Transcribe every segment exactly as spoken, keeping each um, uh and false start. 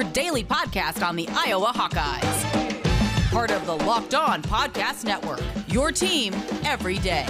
your daily podcast on the Iowa Hawkeyes. Part of the Locked On Podcast Network, your team every day.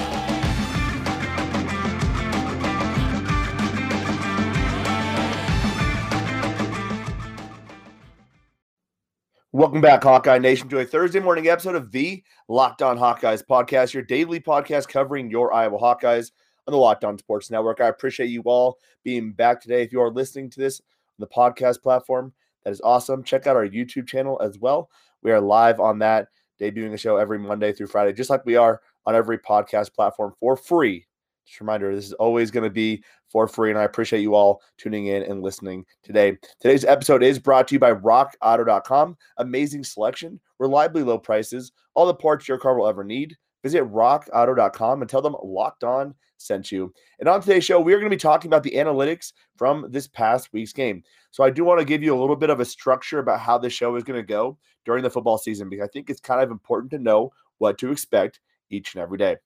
Welcome back, Hawkeye Nation, to a Thursday morning episode of the Locked On Hawkeyes podcast, your daily podcast covering your Iowa Hawkeyes on the Locked On Sports Network. I appreciate you all being back today. If you are listening to this on the podcast platform, that is awesome. Check out our YouTube channel as well. We are live on that, debuting the show every Monday through Friday, just like we are on every podcast platform for free. Just a reminder, this is always going to be for free, and I appreciate you all tuning in and listening today. Today's episode is brought to you by rock auto dot com. Amazing selection, reliably low prices, all the parts your car will ever need. Visit rock auto dot com and tell them Locked On sent you. And on today's show, we're going to be talking about the analytics from this past week's game. So I do want to give you a little bit of a structure about how this show is going to go during the football season, because I think it's kind of important to know what to expect each and every day.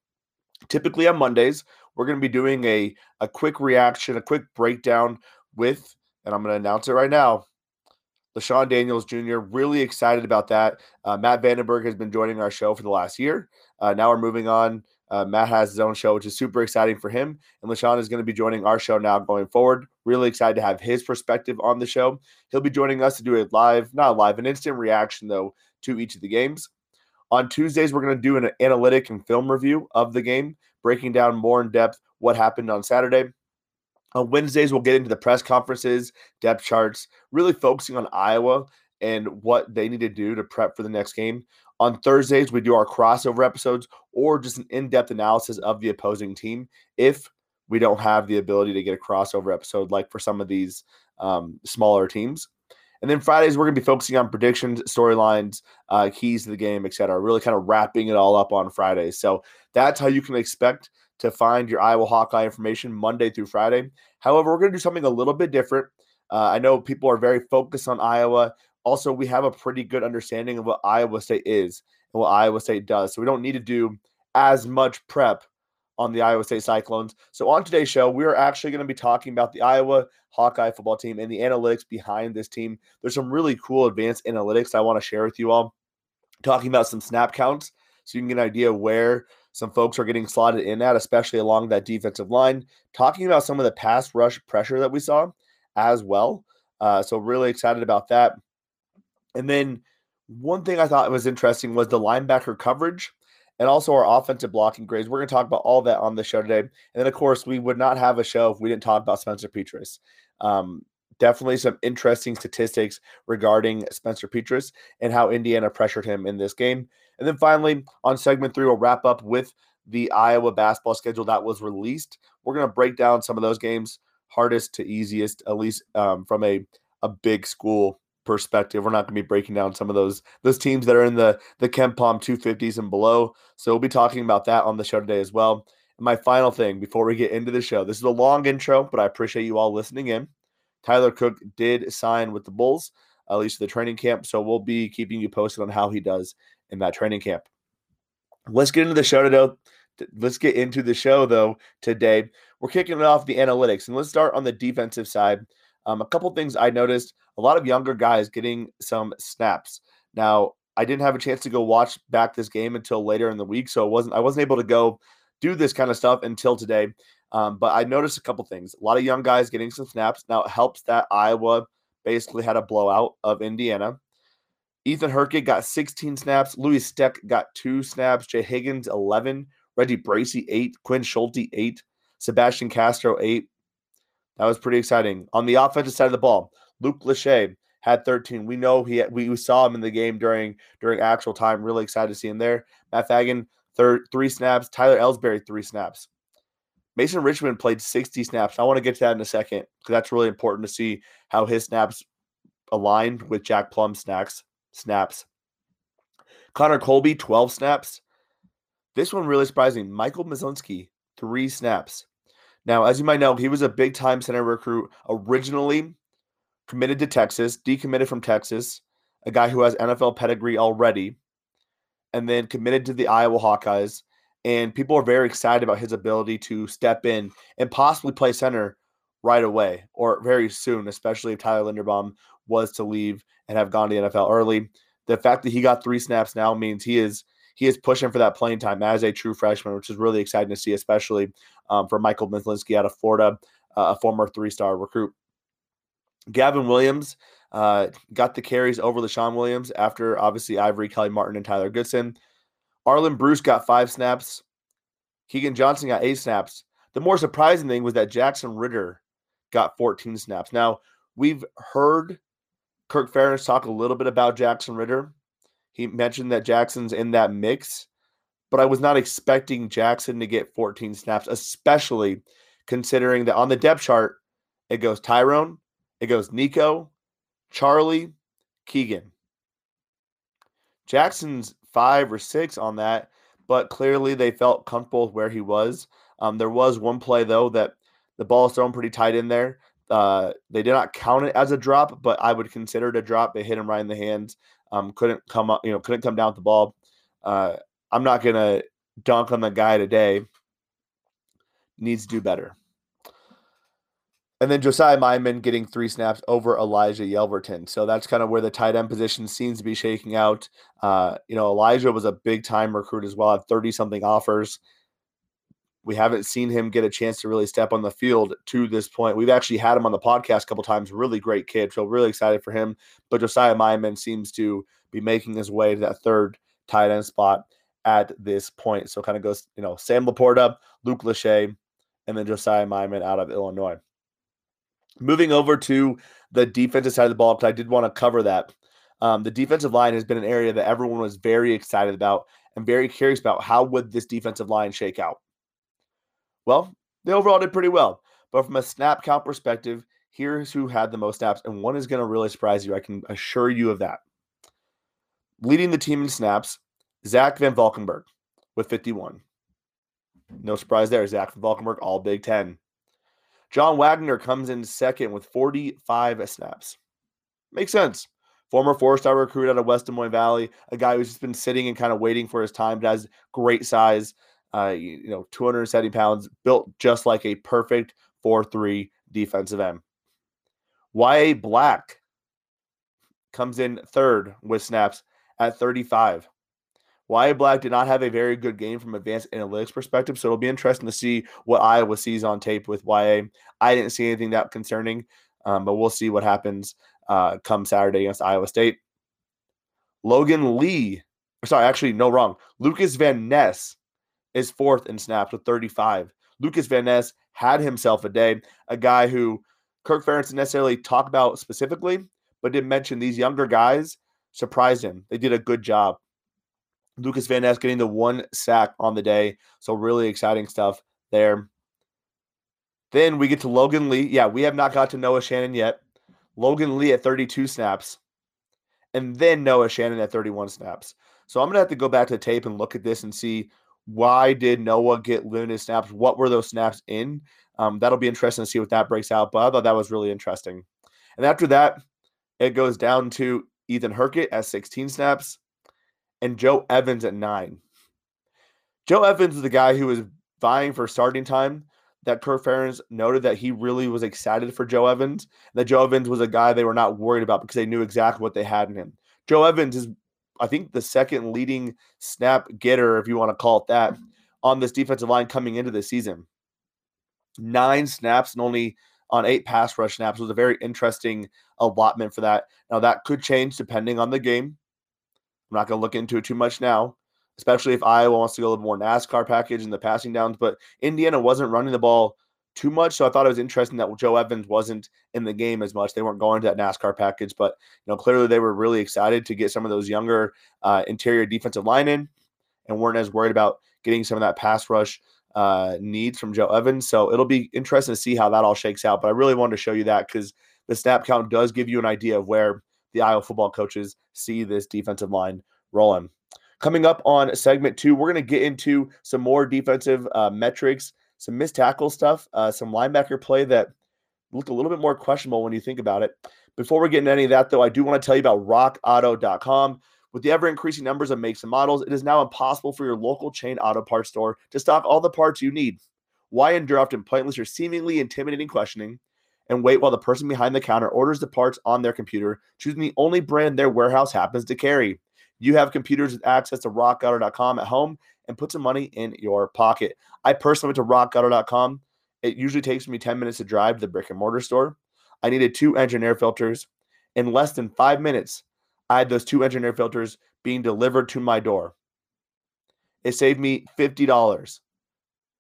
Typically on Mondays, we're going to be doing a, a quick reaction, a quick breakdown with, and I'm going to announce it right now, LaShawn Daniels Junior Really excited about that. Uh, Matt Vandenberg has been joining our show for the last year. Uh, now we're moving on. Uh, Matt has his own show, which is super exciting for him. And LaShawn is going to be joining our show now going forward. Really excited to have his perspective on the show. He'll be joining us to do a live, not live, an instant reaction, though, to each of the games. On Tuesdays, we're going to do an analytic and film review of the game, breaking down more in depth what happened on Saturday. On Wednesdays, we'll get into the press conferences, depth charts, really focusing on Iowa and what they need to do to prep for the next game. On Thursdays, we do our crossover episodes or just an in-depth analysis of the opposing team if we don't have the ability to get a crossover episode like for some of these um, smaller teams. And then Fridays, we're going to be focusing on predictions, storylines, uh, keys to the game, et cetera, really kind of wrapping it all up on Fridays. So that's how you can expect to find your Iowa Hawkeye information Monday through Friday. However, we're going to do something a little bit different. Uh, I know people are very focused on Iowa. Also, we have a pretty good understanding of what Iowa State is and what Iowa State does. So we don't need to do as much prep on the Iowa State Cyclones. So on today's show, we're actually going to be talking about the Iowa Hawkeye football team and the analytics behind this team. There's some really cool advanced analytics I want to share with you all, talking about some snap counts so you can get an idea where some folks are getting slotted in at, especially along that defensive line, talking about some of the pass rush pressure that we saw as well. Uh, so really excited about that. And then one thing I thought was interesting was the linebacker coverage, and also our offensive blocking grades. We're going to talk about all that on the show today. And then, of course, we would not have a show if we didn't talk about Spencer Petras. Um, definitely some interesting statistics regarding Spencer Petras and how Indiana pressured him in this game. And then finally, on segment three, we'll wrap up with the Iowa basketball schedule that was released. We're going to break down some of those games, hardest to easiest, at least um, from a, a big school perspective. We're not going to be breaking down some of those those teams that are in the the Kempom two fifties and below. So we'll be talking about that on the show today as well. And my final thing before we get into the show, this is a long intro, but I appreciate you all listening in. Tyler Cook did sign with the Bulls, at least the training camp, so we'll be keeping you posted on how he does in that training camp. Let's get into the show today. Let's get into the show though today. We're kicking it off the analytics, and let's start on the defensive side. Um, a couple things I noticed. A lot of younger guys getting some snaps. Now, I didn't have a chance to go watch back this game until later in the week, so it wasn't I wasn't able to go do this kind of stuff until today. Um, but I noticed a couple things. A lot of young guys getting some snaps. Now, it helps that Iowa basically had a blowout of Indiana. Ethan Hurkett got sixteen snaps. Louis Steck got two snaps. Jay Higgins, eleven. Reggie Bracey, eight. Quinn Schulte, eight. Sebastian Castro, eight. That was pretty exciting. On the offensive side of the ball, Luke Lachey had thirteen. We know he we, we saw him in the game during during actual time. Really excited to see him there. Matt Fagan, third, three snaps. Tyler Ellsbury, three snaps. Mason Richmond played sixty snaps. I want to get to that in a second because that's really important to see how his snaps aligned with Jack Plum's snacks, snaps. Connor Colby, twelve snaps. This one really surprising. Michael Mazlinski, three snaps. Now, as you might know, he was a big-time center recruit originally. Committed to Texas, decommitted from Texas, a guy who has N F L pedigree already, and then committed to the Iowa Hawkeyes. And people are very excited about his ability to step in and possibly play center right away or very soon, especially if Tyler Linderbaum was to leave and have gone to the N F L early. The fact that he got three snaps now means he is he is pushing for that playing time as a true freshman, which is really exciting to see, especially um, for Michael Mithlinski out of Florida, uh, a former three-star recruit. Gavin Williams uh, got the carries over LaShawn Williams after, obviously, Ivory, Kelly Martin, and Tyler Goodson. Arlen Bruce got five snaps. Keegan Johnson got eight snaps. The more surprising thing was that Jackson Ritter got fourteen snaps. Now, we've heard Kirk Ferentz talk a little bit about Jackson Ritter. He mentioned that Jackson's in that mix, but I was not expecting Jackson to get fourteen snaps, especially considering that on the depth chart, it goes Tyrone, it goes Nico, Charlie, Keegan. Jackson's five or six on that, but clearly they felt comfortable with where he was. Um, there was one play, though, that the ball is thrown pretty tight in there. Uh, they did not count it as a drop, but I would consider it a drop. They hit him right in the hands. Um, couldn't come up, you know, couldn't come down with the ball. Uh, I'm not going to dunk on the guy today. Needs to do better. And then Josiah Myman getting three snaps over Elijah Yelverton. So that's kind of where the tight end position seems to be shaking out. Uh, you know, Elijah was a big-time recruit as well, had thirty-something offers. We haven't seen him get a chance to really step on the field to this point. We've actually had him on the podcast a couple times. Really great kid. Feel really excited for him. But Josiah Myman seems to be making his way to that third tight end spot at this point. So kind of goes, you know, Sam Laporta, Luke Lachey, and then Josiah Myman out of Illinois. Moving over to the defensive side of the ball, because I did want to cover that. Um, the defensive line has been an area that everyone was very excited about and very curious about how would this defensive line shake out. Well, they overall did pretty well. But from a snap count perspective, here's who had the most snaps, and one is going to really surprise you. I can assure you of that. Leading the team in snaps, Zach VanValkenburg with fifty-one. No surprise there. Zach VanValkenburg, all Big Ten. John Wagner comes in second with forty-five snaps. Makes sense. Former four-star recruit out of West Des Moines Valley, a guy who's just been sitting and kind of waiting for his time, but has great size, uh, you know, two hundred seventy pounds, built just like a perfect four three defensive end. Yahya Black comes in third with snaps at thirty-five. Wyatt Black did not have a very good game from advanced analytics perspective, so it'll be interesting to see what Iowa sees on tape with Y A. I didn't see anything that concerning, um, but we'll see what happens uh, come Saturday against Iowa State. Logan Lee, sorry, actually, no, wrong. Lukas Van Ness is fourth in snaps with thirty-five. Lukas Van Ness had himself a day, a guy who Kirk Ferentz didn't necessarily talk about specifically, but did mention these younger guys surprised him. They did a good job. Lukas Van Ness getting the one sack on the day. So really exciting stuff there. Then we get to Logan Lee. Yeah, we have not got to Noah Shannon yet. Logan Lee at thirty-two snaps. And then Noah Shannon at thirty-one snaps. So I'm going to have to go back to the tape and look at this and see why did Noah get limited snaps? What were those snaps in? Um, that'll be interesting to see what that breaks out. But I thought that was really interesting. And after that, it goes down to Ethan Hurkett at sixteen snaps. And Joe Evans at nine. Joe Evans is the guy who was vying for starting time that Kirk Ferentz noted that he really was excited for Joe Evans, that Joe Evans was a guy they were not worried about because they knew exactly what they had in him. Joe Evans is, I think, the second leading snap getter, if you want to call it that, on this defensive line coming into the season. Nine snaps and only on eight pass rush snaps was a very interesting allotment for that. Now, that could change depending on the game. I'm not going to look into it too much now, especially if Iowa wants to go a little more NASCAR package in the passing downs. But Indiana wasn't running the ball too much, so I thought it was interesting that Joe Evans wasn't in the game as much. They weren't going to that NASCAR package, but you know clearly they were really excited to get some of those younger uh, interior defensive linemen and weren't as worried about getting some of that pass rush uh, needs from Joe Evans. So it'll be interesting to see how that all shakes out. But I really wanted to show you that because the snap count does give you an idea of where the Iowa football coaches see this defensive line rolling. Coming up on segment two, we're going to get into some more defensive uh, metrics, some missed tackle stuff, uh, some linebacker play that looked a little bit more questionable when you think about it. Before we get into any of that, though, I do want to tell you about rock auto dot com. With the ever-increasing numbers of makes and models, it is now impossible for your local chain auto parts store to stock all the parts you need. Why endure often pointless or seemingly intimidating questioning and wait while the person behind the counter orders the parts on their computer, choosing the only brand their warehouse happens to carry. You have computers with access to rock auto dot com at home and put some money in your pocket. I personally went to rock auto dot com. It usually takes me ten minutes to drive to the brick and mortar store. I needed two engine air filters. In less than five minutes, I had those two engine air filters being delivered to my door. It saved me fifty dollars.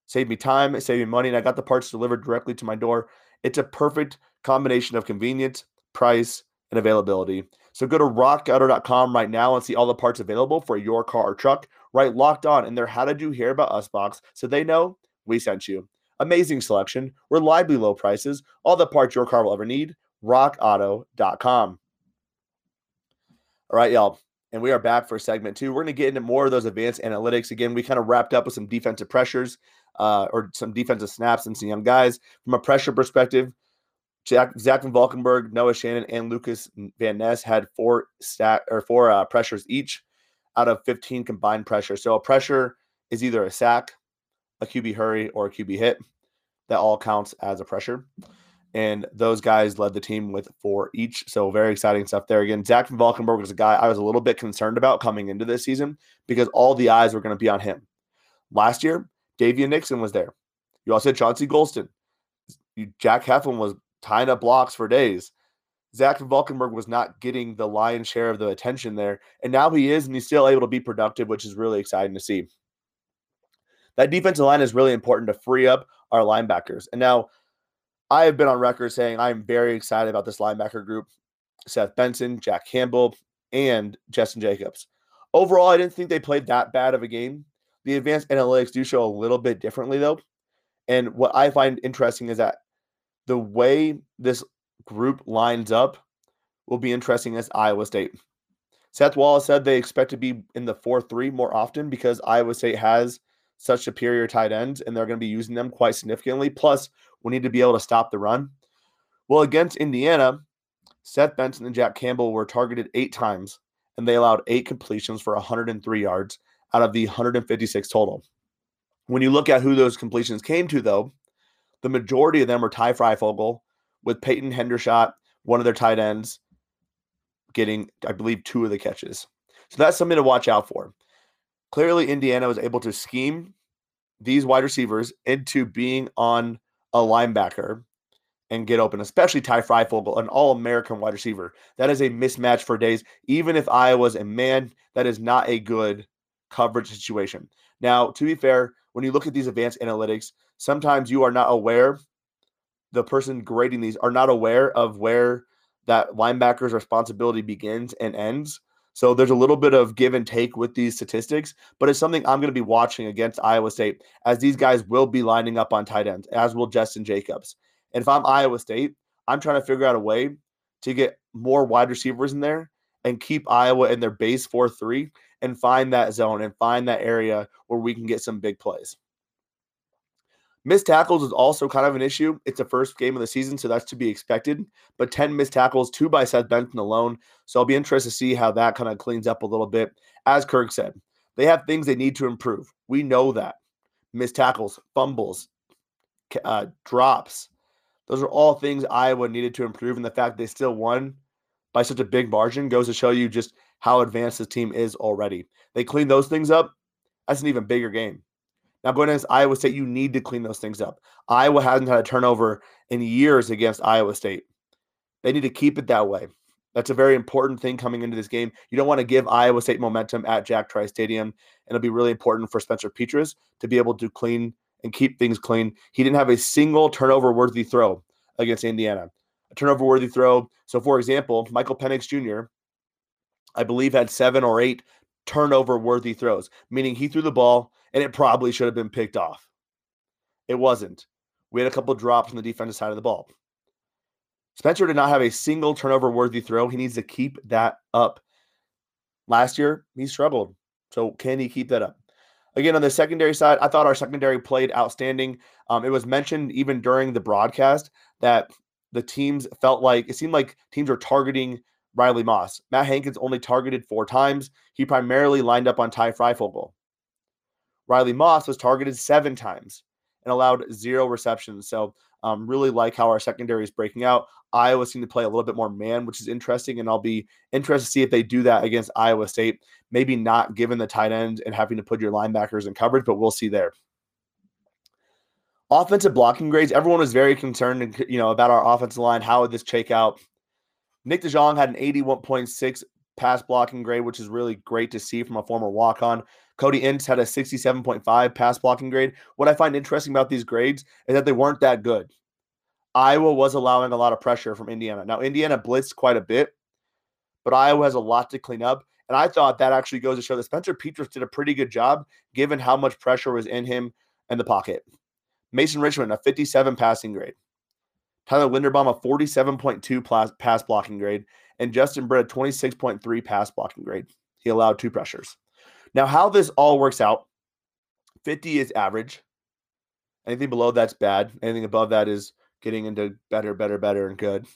Saved me time, it saved me money, and I got the parts delivered directly to my door. It's a perfect combination of convenience, price, and availability. So go to rock auto dot com right now and see all the parts available for your car or truck. Right, Locked On in their How Did You Hear About Us box so they know we sent you. Amazing selection, reliably low prices, all the parts your car will ever need, rock auto dot com. All right, y'all. And we are back for segment two. We're going to get into more of those advanced analytics. Again, we kind of wrapped up with some defensive pressures uh, or some defensive snaps and some young guys. From a pressure perspective, Jack, Zach VanValkenburg, Noah Shannon, and Lukas Van Ness had four stat or four uh, pressures each out of fifteen combined pressures. So a pressure is either a sack, a Q B hurry, or a Q B hit. That all counts as a pressure. And those guys led the team with four each. So very exciting stuff there. Again, Zach VanValkenburg was a guy I was a little bit concerned about coming into this season because all the eyes were going to be on him. Last year, Davian Nixon was there. You also had Chauncey Golston. Jack Heflin was tying up blocks for days. Zach VanValkenburg was not getting the lion's share of the attention there. And now he is, and he's still able to be productive, which is really exciting to see. That defensive line is really important to free up our linebackers. And now, I have been on record saying I'm very excited about this linebacker group, Seth Benson, Jack Campbell, and Justin Jacobs. Overall, I didn't think they played that bad of a game. The advanced analytics do show a little bit differently, though. And what I find interesting is that the way this group lines up will be interesting as Iowa State. Seth Wallace said they expect to be in the four three more often because Iowa State has such superior tight ends, and they're going to be using them quite significantly. Plus, we need to be able to stop the run. Well, against Indiana, Seth Benson and Jack Campbell were targeted eight times, and they allowed eight completions for one hundred three yards out of the one hundred fifty-six total. When you look at who those completions came to, though, the majority of them were Ty Fryfogle, with Peyton Hendershot, one of their tight ends, getting, I believe, two of the catches. So that's something to watch out for. Clearly, Indiana was able to scheme these wide receivers into being on a linebacker and get open, especially Ty Fryfogle, an all-American wide receiver. That is a mismatch for days. Even if Iowa's a man, that is not a good coverage situation. Now, to be fair, when you look at these advanced analytics, sometimes you are not aware, the person grading these are not aware of where that linebacker's responsibility begins and ends. So there's a little bit of give and take with these statistics, but it's something I'm going to be watching against Iowa State, as these guys will be lining up on tight ends, as will Justin Jacobs. And if I'm Iowa State, I'm trying to figure out a way to get more wide receivers in there and keep Iowa in their base four three and find that zone and find that area where we can get some big plays. Missed tackles is also kind of an issue. It's the first game of the season, so that's to be expected. But ten missed tackles, two by Seth Benson alone. So I'll be interested to see how that kind of cleans up a little bit. As Kirk said, they have things they need to improve. We know that. Missed tackles, fumbles, uh, drops. Those are all things Iowa needed to improve, and the fact they still won by such a big margin goes to show you just how advanced this team is already. They clean those things up, that's an even bigger game. Now, going against Iowa State, you need to clean those things up. Iowa hasn't had a turnover in years against Iowa State. They need to keep it that way. That's a very important thing coming into this game. You don't want to give Iowa State momentum at Jack Tri-Stadium, and it'll be really important for Spencer Petras to be able to clean and keep things clean. He didn't have a single turnover-worthy throw against Indiana. A turnover-worthy throw. So, for example, Michael Penix Junior, I believe, had seven or eight turnover-worthy throws, meaning he threw the ball, and it probably should have been picked off. It wasn't. We had a couple drops on the defensive side of the ball. Spencer did not have a single turnover-worthy throw. He needs to keep that up. Last year, he struggled. So can he keep that up? Again, on the secondary side, I thought our secondary played outstanding. Um, it was mentioned even during the broadcast that the teams felt like, it seemed like teams were targeting Riley Moss. Matt Hankins only targeted four times. He primarily lined up on Ty Fryfogle. Riley Moss was targeted seven times and allowed zero receptions. So Um, really like how our secondary is breaking out. Iowa seemed to play a little bit more man, which is interesting, and I'll be interested to see if they do that against Iowa State. Maybe not given the tight end and having to put your linebackers in coverage, but we'll see there. Offensive blocking grades. Everyone was very concerned, you know, about our offensive line. How would this shake out? Nick DeJong had an eighty-one point six pass blocking grade, which is really great to see from a former walk-on. Cody Ince had a sixty-seven point five pass blocking grade. What I find interesting about these grades is that they weren't that good. Iowa was allowing a lot of pressure from Indiana. Now, Indiana blitzed quite a bit, but Iowa has a lot to clean up. And I thought that actually goes to show that Spencer Petras did a pretty good job given how much pressure was in him and the pocket. Mason Richmond, a fifty-seven passing grade. Tyler Linderbaum, a forty-seven point two pass blocking grade. And Justin Britt, a twenty-six point three pass blocking grade. He allowed two pressures. Now, how this all works out, fifty is average. Anything below that's bad. Anything above that is getting into better, better, better, and good.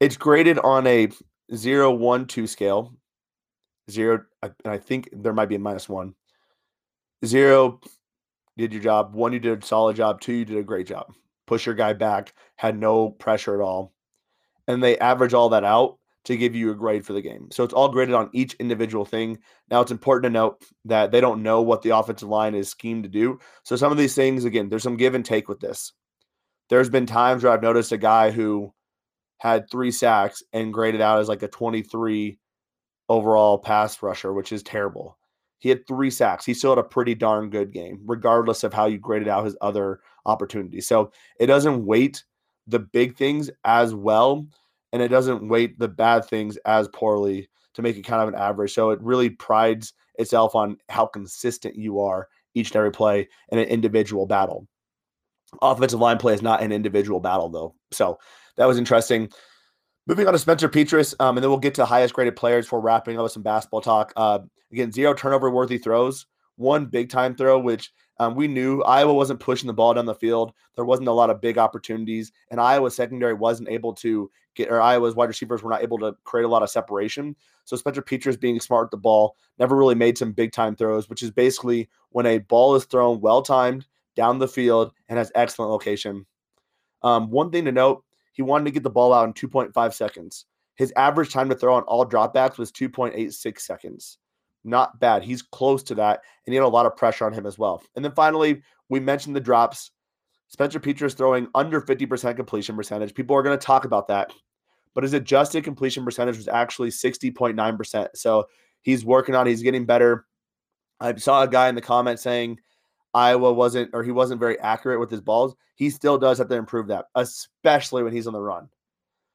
It's graded on a zero, one, two scale. Zero, and I think there might be a minus one. Zero, did your job. One, you did a solid job. Two, you did a great job. Push your guy back, had no pressure at all. And they average all that out to give you a grade for the game. So it's all graded on each individual thing. Now, it's important to note that they don't know what the offensive line is schemed to do. So some of these things, again, there's some give and take with this. There's been times where I've noticed a guy who had three sacks and graded out as like a twenty-three overall pass rusher, which is terrible. He had three sacks. He still had a pretty darn good game, regardless of how you graded out his other opportunities. So it doesn't weight the big things as well, and it doesn't weight the bad things as poorly to make it kind of an average. So it really prides itself on how consistent you are each and every play in an individual battle. Offensive line play is not an individual battle, though. So that was interesting. Moving on to Spencer Petras, um, and then we'll get to the highest graded players for wrapping up with some basketball talk. Uh, again, zero turnover-worthy throws, one big-time throw, which um, we knew Iowa wasn't pushing the ball down the field. There wasn't a lot of big opportunities, and Iowa's secondary wasn't able to get – or Iowa's wide receivers were not able to create a lot of separation. So Spencer Petras, being smart with the ball, never really made some big-time throws, which is basically when a ball is thrown well-timed down the field and has excellent location. Um, one thing to note, he wanted to get the ball out in two point five seconds. His average time to throw on all dropbacks was two point eight six seconds. Not bad. He's close to that, and he had a lot of pressure on him as well. And then finally, we mentioned the drops. Spencer Petras throwing under fifty percent completion percentage. People are going to talk about that, but his adjusted completion percentage was actually sixty point nine percent. So he's working on it. He's getting better. I saw a guy in the comments saying Iowa wasn't, or he wasn't very accurate with his balls. He still does have to improve that, especially when he's on the run.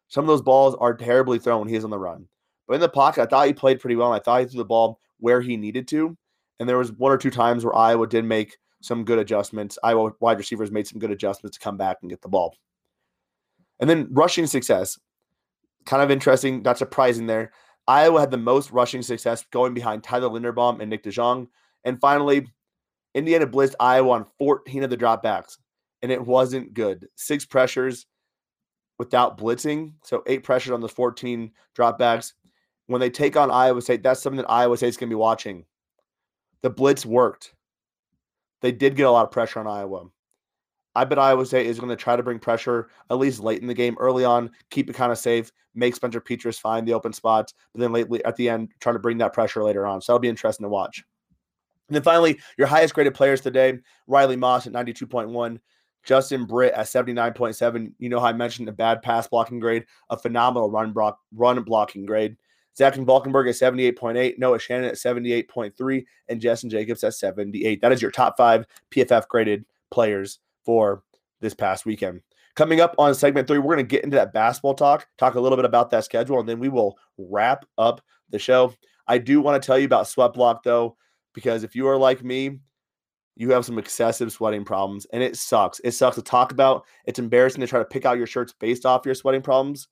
Some of those balls are terribly thrown when he's on the run. But in the pocket, I thought he played pretty well, and I thought he threw the ball where he needed to. And there was one or two times where Iowa did make some good adjustments. Iowa wide receivers made some good adjustments to come back and get the ball. And then rushing success. Kind of interesting, not surprising there. Iowa had the most rushing success going behind Tyler Linderbaum and Nick DeJong. And finally, Indiana blitzed Iowa on fourteen of the dropbacks, and it wasn't good. Six pressures without blitzing, so eight pressures on those fourteen dropbacks. When they take on Iowa State, that's something that Iowa State's going to be watching. The blitz worked. They did get a lot of pressure on Iowa. I bet Iowa State is going to try to bring pressure at least late in the game, early on, keep it kind of safe, make Spencer Petras find the open spots, but then lately at the end, try to bring that pressure later on. So that'll be interesting to watch. And then finally, your highest graded players today, Riley Moss at ninety-two point one, Justin Britt at seventy-nine point seven. You know how I mentioned a bad pass blocking grade, a phenomenal run block, run blocking grade. Zach VanValkenburg at seventy-eight point eight, Noah Shannon at seventy-eight point three, and Justin Jacobs at seventy-eight. That is your top five P F F graded players for this past weekend. Coming up on segment three, we're going to get into that basketball talk, talk a little bit about that schedule, and then we will wrap up the show. I do want to tell you about Sweat Block, though, because if you are like me, you have some excessive sweating problems, and it sucks. It sucks to talk about. It's embarrassing to try to pick out your shirts based off your sweating problems.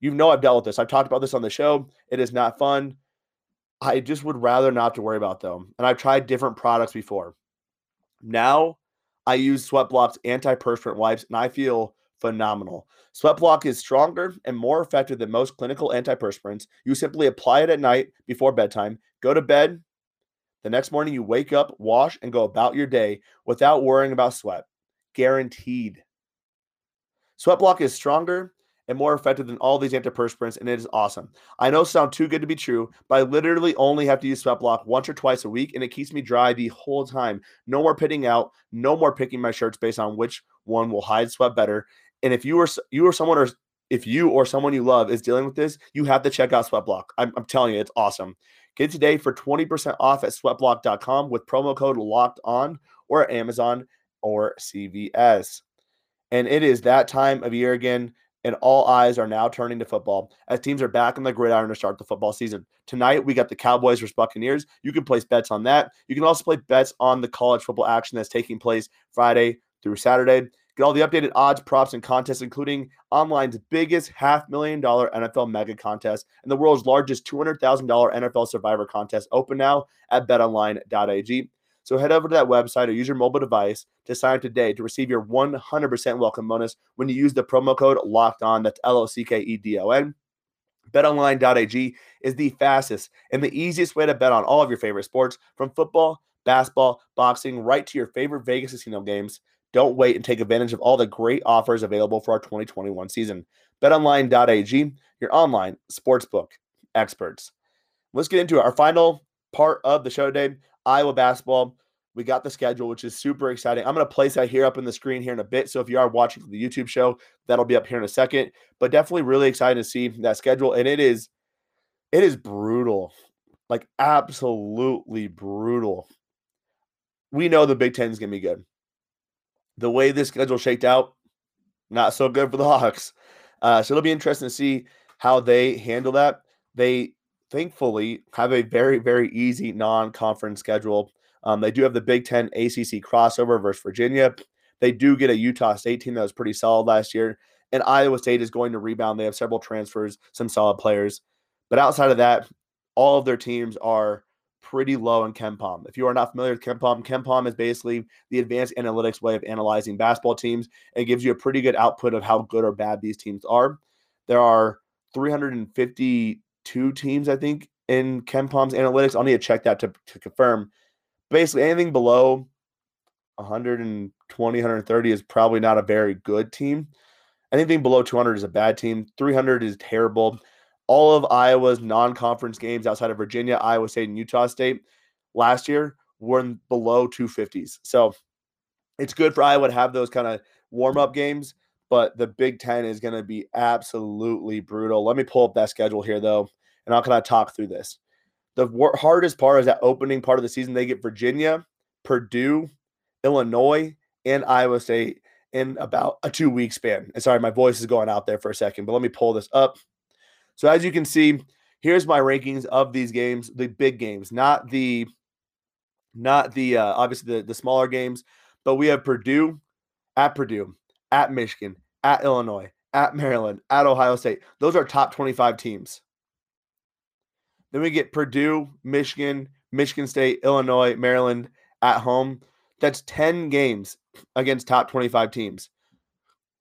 You know I've dealt with this. I've talked about this on the show. It is not fun. I just would rather not to worry about them, and I've tried different products before. Now I use Sweat Block's antiperspirant wipes, and I feel phenomenal. Sweat Block is stronger and more effective than most clinical antiperspirants. You simply apply it at night before bedtime, go to bed. The next morning, you wake up, wash, and go about your day without worrying about sweat. Guaranteed. Sweat Block is stronger and more effective than all these antiperspirants, and it is awesome. I know it sounds too good to be true, but I literally only have to use Sweat Block once or twice a week, and it keeps me dry the whole time. No more pitting out, no more picking my shirts based on which one will hide sweat better. And if you or you or someone or if you or someone you love is dealing with this, you have to check out Sweat Block. I'm, I'm telling you, it's awesome. Get it today for twenty percent off at sweat block dot com with promo code Locked On, or at Amazon or C V S. And it is that time of year again, and all eyes are now turning to football as teams are back on the gridiron to start the football season. Tonight, we got the Cowboys versus Buccaneers. You can place bets on that. You can also play bets on the college football action that's taking place Friday through Saturday. Get all the updated odds, props, and contests, including online's biggest half-million dollar N F L mega contest and the world's largest two hundred thousand dollars N F L survivor contest, open now at bet online dot a g. So head over to that website or use your mobile device to sign up today to receive your one hundred percent welcome bonus when you use the promo code LOCKEDON. That's L O C K E D O N. bet online dot a g is the fastest and the easiest way to bet on all of your favorite sports, from football, basketball, boxing, right to your favorite Vegas casino games. Don't wait and take advantage of all the great offers available for our twenty twenty-one season. bet online dot a g, your online sportsbook experts. Let's get into it. Our final part of the show today, Iowa basketball. We got the schedule, which is super exciting. I'm going to place that here up in the screen here in a bit. So if you are watching the YouTube show, that'll be up here in a second. But definitely really excited to see that schedule. And it is, it is brutal, like absolutely brutal. We know the Big Ten is going to be good. The way this schedule shaked out, not so good for the Hawks. Uh, so it'll be interesting to see how they handle that. They thankfully have a very, very easy non-conference schedule. Um, they do have the Big Ten A C C crossover versus Virginia. They do get a Utah State team that was pretty solid last year. And Iowa State is going to rebound. They have several transfers, some solid players. But outside of that, all of their teams are pretty low in KenPom. If you are not familiar with KenPom, KenPom is basically the advanced analytics way of analyzing basketball teams, and gives you a pretty good output of how good or bad these teams are. There are three hundred fifty-two teams, I think, in KenPom's analytics. I'll need to check that to, to confirm. Basically, anything below one hundred twenty, one hundred thirty is probably not a very good team. Anything below two hundred is a bad team. three hundred is terrible. All of Iowa's non-conference games outside of Virginia, Iowa State, and Utah State last year were in below two fifties. So it's good for Iowa to have those kind of warm-up games, but the Big Ten is going to be absolutely brutal. Let me pull up that schedule here, though, and I'll kind of talk through this. The hardest part is that opening part of the season. They get Virginia, Purdue, Illinois, and Iowa State in about a two-week span. And sorry, my voice is going out there for a second, but let me pull this up. So as you can see, here's my rankings of these games, the big games, not the, not the uh, obviously the, the smaller games, but we have Purdue, at Purdue, at Michigan, at Illinois, at Maryland, at Ohio State. Those are top twenty-five teams. Then we get Purdue, Michigan, Michigan State, Illinois, Maryland at home. That's ten games against top twenty-five teams.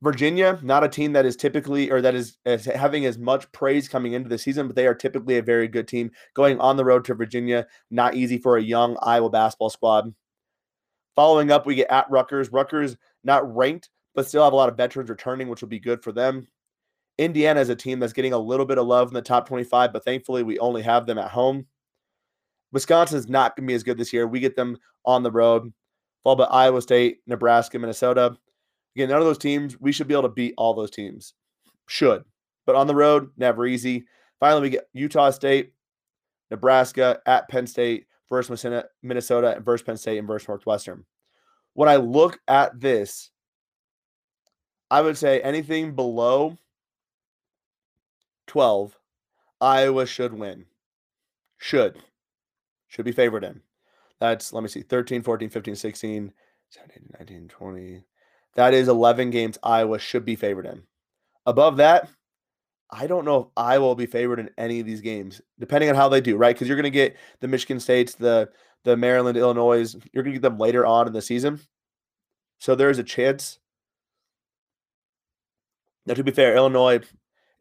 Virginia, not a team that is typically or that is, is having as much praise coming into the season, but they are typically a very good team. Going on the road to Virginia, not easy for a young Iowa basketball squad. Following up, we get at Rutgers. Rutgers not ranked, but still have a lot of veterans returning, which will be good for them. Indiana is a team that's getting a little bit of love in the top twenty-five, but thankfully we only have them at home. Wisconsin is not going to be as good this year. We get them on the road, followed by Iowa State, Nebraska, Minnesota. Again, none of those teams, we should be able to beat all those teams. Should. But on the road, never easy. Finally, we get Utah State, Nebraska, at Penn State, versus Minnesota, and versus Penn State, and versus Northwestern. When I look at this, I would say anything below twelve, Iowa should win. Should. Should be favored in. That's, let me see, thirteen, fourteen, fifteen, sixteen, seventeen, nineteen, twenty... That is eleven games Iowa should be favored in. Above that, I don't know if Iowa will be favored in any of these games, depending on how they do, right? Because you're going to get the Michigan States, the, the Maryland, Illinois. You're going to get them later on in the season. So there is a chance. Now, to be fair, Illinois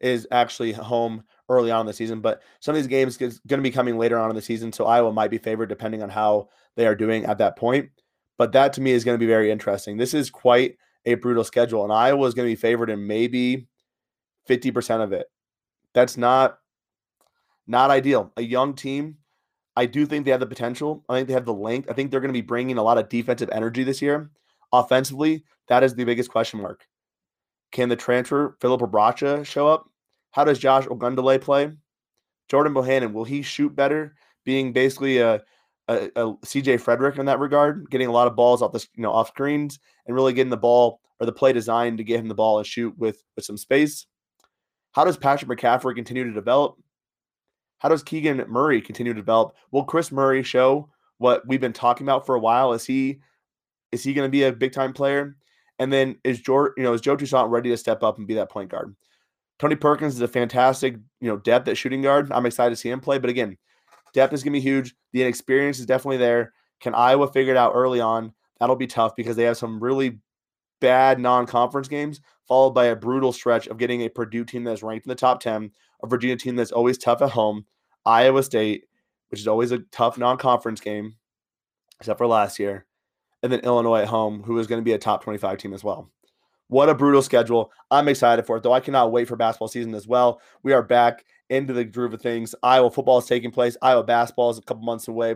is actually home early on in the season, but some of these games is going to be coming later on in the season, so Iowa might be favored depending on how they are doing at that point. But that, to me, is going to be very interesting. This is quite a brutal schedule. And Iowa is going to be favored in maybe fifty percent of it. That's not not ideal. A young team, I do think they have the potential. I think they have the length. I think they're going to be bringing a lot of defensive energy this year. Offensively, that is the biggest question mark. Can the transfer, Philip Obracha, show up? How does Josh Ogundele play? Jordan Bohannon, will he shoot better, being basically a, a, a C J Frederick in that regard, getting a lot of balls off the you know off screens and really getting the ball or the play designed to get him the ball and shoot with, with some space? How does Patrick McCaffrey continue to develop? How does Keegan Murray continue to develop? Will Chris Murray show what we've been talking about for a while? Is he is he going to be a big time player? And then is George, you know, is Joe Toussaint ready to step up and be that point guard? Tony Perkins is a fantastic, you know, depth at shooting guard. I'm excited to see him play. But again, depth is going to be huge. The inexperience is definitely there. Can Iowa figure it out early on? That'll be tough because they have some really bad non-conference games, followed by a brutal stretch of getting a Purdue team that's ranked in the top ten, a Virginia team that's always tough at home, Iowa State, which is always a tough non-conference game, except for last year, and then Illinois at home, who is going to be a top twenty-five team as well. What a brutal schedule. I'm excited for it, though. I cannot wait for basketball season as well. We are back into the groove of things. Iowa football is taking place. Iowa basketball is a couple months away.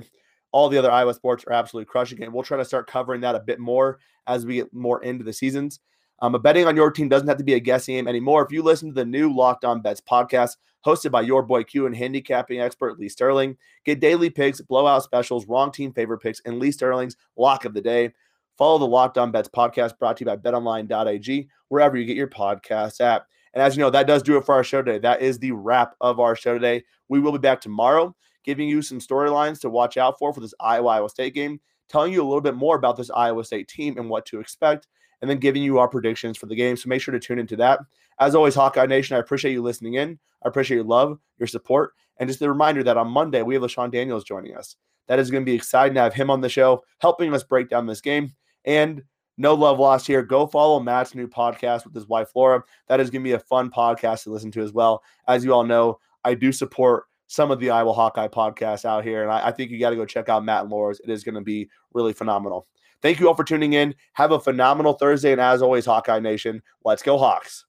All the other Iowa sports are absolutely crushing it. We'll try to start covering that a bit more as we get more into the seasons. Um, but betting on your team doesn't have to be a guessing game anymore. If you listen to the new Locked On Bets podcast hosted by your boy Q and handicapping expert Lee Sterling, get daily picks, blowout specials, wrong team favorite picks, and Lee Sterling's lock of the day. Follow the Locked On Bets podcast brought to you by bet online dot a g, wherever you get your podcasts at. And as you know, that does do it for our show today. That is the wrap of our show today. We will be back tomorrow giving you some storylines to watch out for for this Iowa-Iowa State game, telling you a little bit more about this Iowa State team and what to expect, and then giving you our predictions for the game. So make sure to tune into that. As always, Hawkeye Nation, I appreciate you listening in. I appreciate your love, your support, and just a reminder that on Monday we have LaShawn Daniels joining us. That is going to be exciting to have him on the show, helping us break down this game. And no love lost here. Go follow Matt's new podcast with his wife, Laura. That is going to be a fun podcast to listen to as well. As you all know, I do support some of the Iowa Hawkeye podcasts out here, and I, I think you got to go check out Matt and Laura's. It is going to be really phenomenal. Thank you all for tuning in. Have a phenomenal Thursday, and as always, Hawkeye Nation, let's go Hawks.